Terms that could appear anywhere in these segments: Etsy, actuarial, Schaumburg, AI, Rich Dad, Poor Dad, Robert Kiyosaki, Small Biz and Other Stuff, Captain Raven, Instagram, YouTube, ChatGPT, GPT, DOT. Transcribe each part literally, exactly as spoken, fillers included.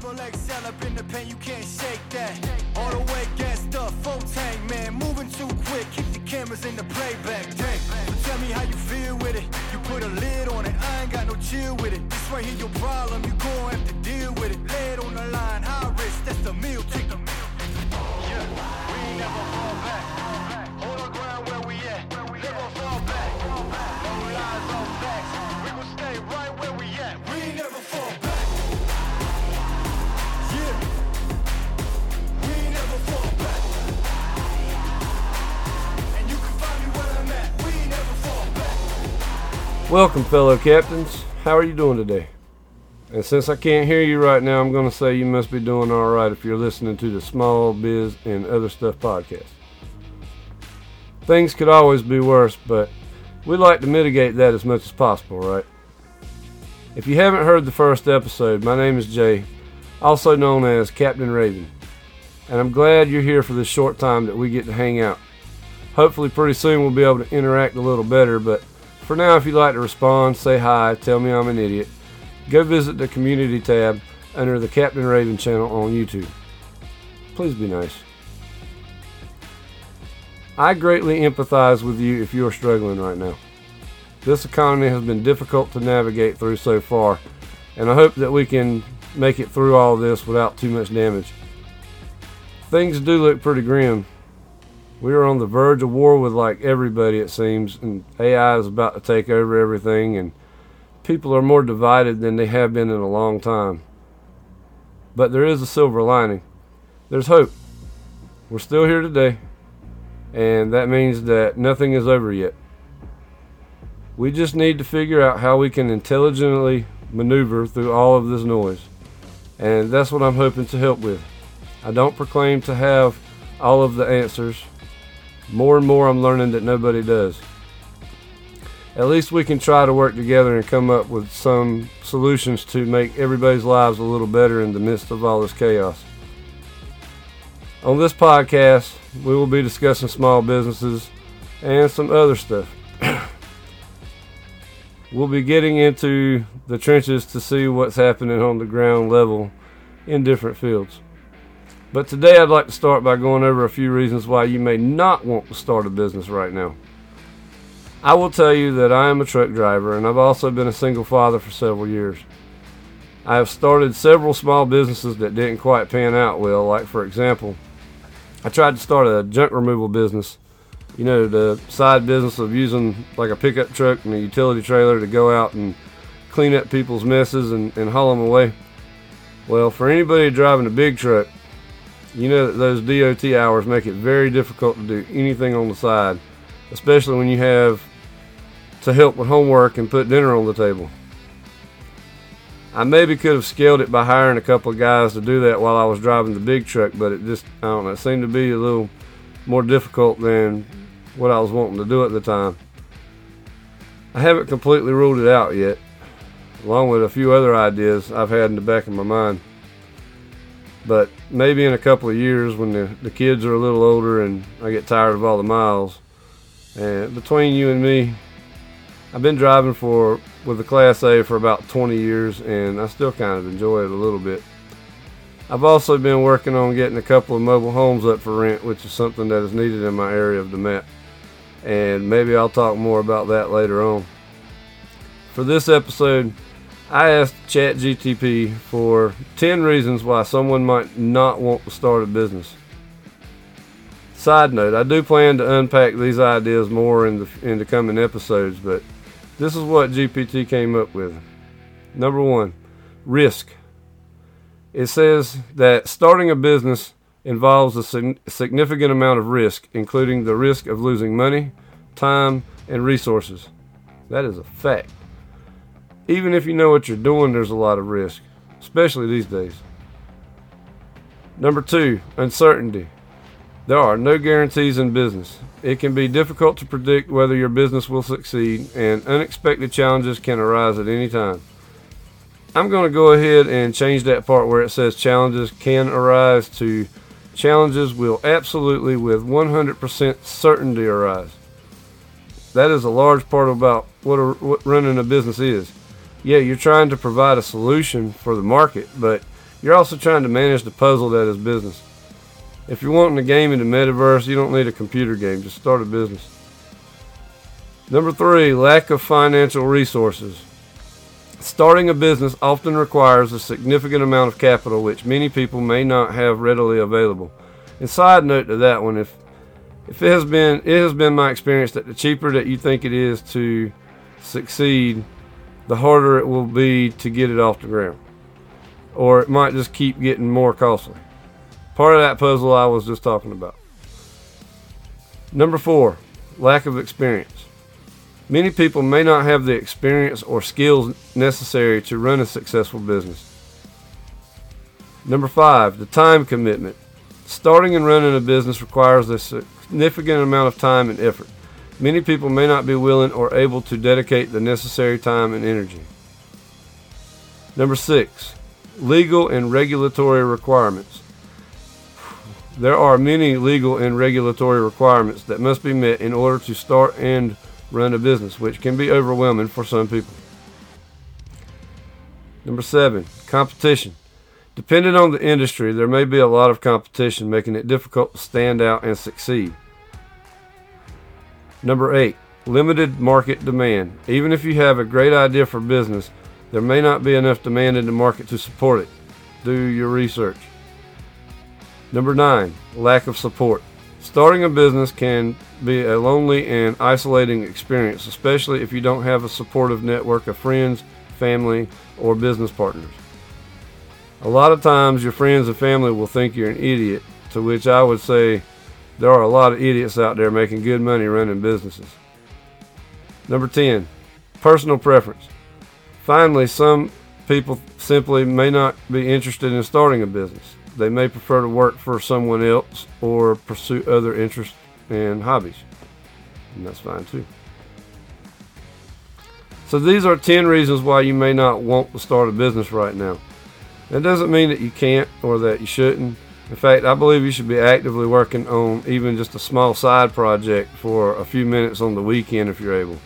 Double X L up in the pen, you can't shake that. All the way gassed up, full tank, man. Moving too quick, keep the cameras in the playback. Dang, so tell me how you feel with it. You put a lid on it, I ain't got no chill with it. This right here your problem, you gon' have to deal with it. Lead on the line, high risk, that's the meal, take the meal. Yeah, we ain't never fall back. Hold on ground where we at, never fall back. No lies, no facts, we gon' stay right where we at. We ain't never fall back. Welcome, fellow captains. How are you doing today? And since I can't hear you right now, I'm going to say you must be doing all right if you're listening to the Small Biz and Other Stuff podcast. Things could always be worse, but we like to mitigate that as much as possible, right? If you haven't heard the first episode, my name is Jay, also known as Captain Raven, and I'm glad you're here for this short time that we get to hang out. Hopefully pretty soon we'll be able to interact a little better, but for now, if you'd like to respond, say hi, tell me I'm an idiot, go visit the community tab under the Captain Raven channel on YouTube. Please be nice. I greatly empathize with you if you're struggling right now. This economy has been difficult to navigate through so far, and I hope that we can make it through all this without too much damage. Things do look pretty grim. We are on the verge of war with like everybody, it seems, and A I is about to take over everything, and people are more divided than they have been in a long time. But there is a silver lining. There's hope. We're still here today, and that means that nothing is over yet. We just need to figure out how we can intelligently maneuver through all of this noise, and that's what I'm hoping to help with. I don't proclaim to have all of the answers. More and more I'm learning that nobody does. At least we can try to work together and come up with some solutions to make everybody's lives a little better in the midst of all this chaos. On this podcast, we will be discussing small businesses and some other stuff. We'll be getting into the trenches to see what's happening on the ground level in different fields. But today I'd like to start by going over a few reasons why you may not want to start a business right now. I will tell you that I am a truck driver, and I've also been a single father for several years. I have started several small businesses that didn't quite pan out well, like for example, I tried to start a junk removal business, you know, the side business of using like a pickup truck and a utility trailer to go out and clean up people's messes and, and haul them away. Well, for anybody driving a big truck, you know that those D O T hours make it very difficult to do anything on the side, especially when you have to help with homework and put dinner on the table. I maybe could have scaled it by hiring a couple of guys to do that while I was driving the big truck, but it just, I don't know, it seemed to be a little more difficult than what I was wanting to do at the time. I haven't completely ruled it out yet, along with a few other ideas I've had in the back of my mind. But maybe in a couple of years when the, the kids are a little older and I get tired of all the miles. And between you and me, I've been driving for with a Class A for about twenty years, and I still kind of enjoy it a little bit. I've also been working on getting a couple of mobile homes up for rent, which is something that is needed in my area of the map. And maybe I'll talk more about that later on. For this episode, I asked ChatGPT for ten reasons why someone might not want to start a business. Side note, I do plan to unpack these ideas more in the, in the coming episodes, but this is what G P T came up with. Number one, risk. It says that starting a business involves a sig- significant amount of risk, including the risk of losing money, time, and resources. That is a fact. Even if you know what you're doing, there's a lot of risk, especially these days. Number two, uncertainty. There are no guarantees in business. It can be difficult to predict whether your business will succeed, and unexpected challenges can arise at any time. I'm going to go ahead and change that part where it says challenges can arise to challenges will absolutely with one hundred percent certainty arise. That is a large part about what, a, what running a business is. Yeah, you're trying to provide a solution for the market, but You're also trying to manage the puzzle that is business. If you're wanting a game in the metaverse, you don't need a computer game. Just start a business. Number three, lack of financial resources. Starting a business often requires a significant amount of capital, which many people may not have readily available. And side note to that one, if if it has been it has been my experience that the cheaper that you think it is to succeed, the harder it will be to get it off the ground. Or it might just keep getting more costly. Part of that puzzle I was just talking about. Number four, lack of experience. Many people may not have the experience or skills necessary to run a successful business. Number five, the time commitment. Starting and running a business requires a significant amount of time and effort. Many people may not be willing or able to dedicate the necessary time and energy. Number six, legal and regulatory requirements. There are many legal and regulatory requirements that must be met in order to start and run a business, which can be overwhelming for some people. Number seven, competition. Depending on the industry, there may be a lot of competition, making it difficult to stand out and succeed. Number eight, limited market demand. Even if you have a great idea for business, there may not be enough demand in the market to support it. Do your research. Number nine, lack of support. Starting a business can be a lonely and isolating experience, especially if you don't have a supportive network of friends, family, or business partners. A lot of times your friends and family will think you're an idiot, to which I would say there are a lot of idiots out there making good money running businesses. Number ten, personal preference. Finally, some people simply may not be interested in starting a business. They may prefer to work for someone else or pursue other interests and hobbies. And that's fine too. So these are ten reasons why you may not want to start a business right now. That doesn't mean that you can't or that you shouldn't. In fact, I believe you should be actively working on even just a small side project for a few minutes on the weekend if you're able.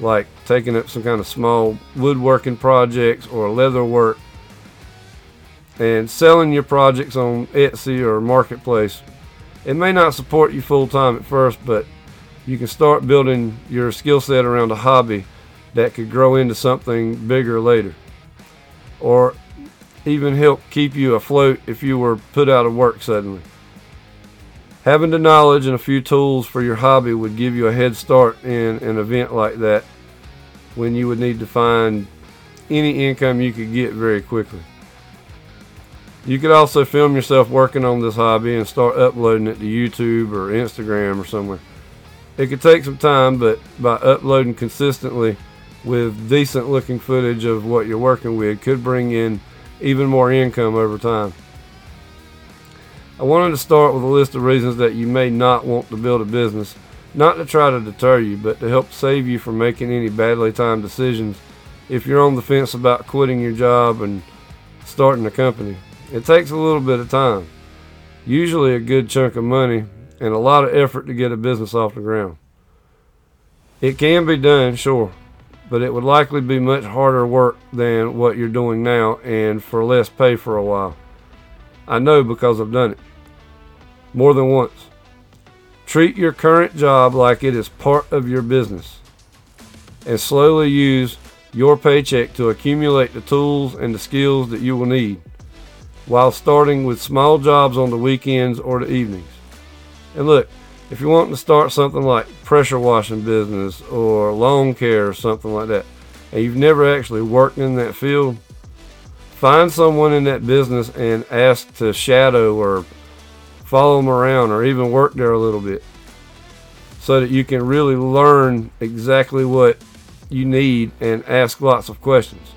Like taking up some kind of small woodworking projects or leather work, and selling your projects on Etsy or Marketplace. It may not support you full-time at first, but you can start building your skill set around a hobby that could grow into something bigger later, or even help keep you afloat if you were put out of work suddenly. Having the knowledge and a few tools for your hobby would give you a head start in an event like that, when you would need to find any income you could get very quickly. You could also film yourself working on this hobby and start uploading it to YouTube or Instagram or somewhere. It could take some time, but by uploading consistently with decent looking footage of what you're working with could bring in even more income over time. I wanted to start with a list of reasons that you may not want to build a business, not to try to deter you, but to help save you from making any badly timed decisions if you're on the fence about quitting your job and starting a company. It takes a little bit of time, usually a good chunk of money, and a lot of effort to get a business off the ground. It can be done, sure, but it would likely be much harder work than what you're doing now and for less pay for a while. I know because I've done it more than once. Treat your current job like it is part of your business, and slowly use your paycheck to accumulate the tools and the skills that you will need, while starting with small jobs on the weekends or the evenings. And look, if you're wanting to start something like pressure washing business or lawn care or something like that, and you've never actually worked in that field, find someone in that business and ask to shadow or follow them around or even work there a little bit, so that you can really learn exactly what you need and ask lots of questions.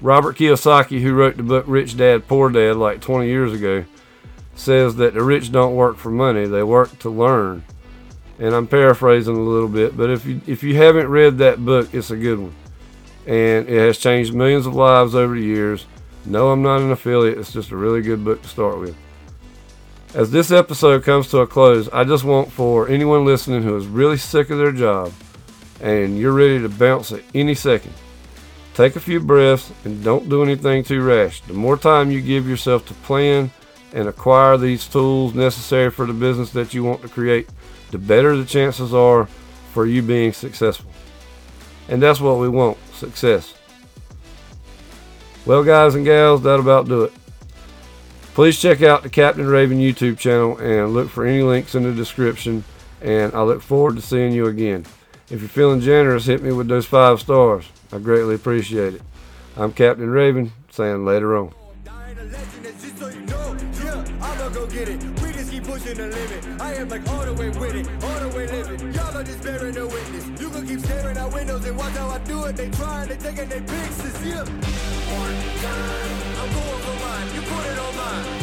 Robert Kiyosaki, who wrote the book Rich Dad, Poor Dad like twenty years ago, says that the rich don't work for money, they work to learn. And I'm paraphrasing a little bit, but if you, if you haven't read that book, it's a good one. And it has changed millions of lives over the years. No, I'm not an affiliate, it's just a really good book to start with. As this episode comes to a close, I just want for anyone listening who is really sick of their job and you're ready to bounce at any second, Take a few breaths and don't do anything too rash. The more time you give yourself to plan and acquire these tools necessary for the business that you want to create, the better the chances are for you being successful. And that's what we want, success. Well, guys and gals, that'll about do it. Please check out the Captain Raven YouTube channel and look for any links in the description. And I look forward to seeing you again. If you're feeling generous, hit me with those five stars. I greatly appreciate it. I'm Captain Raven, saying later on. Get it. We just keep pushing the limit. I am like all the way with it, all the way living. Y'all are just bearing no witness. You can keep staring out windows and watch how I do it. They trying, they taking their pics to see them. One time, I'm going for mine. You put it on mine.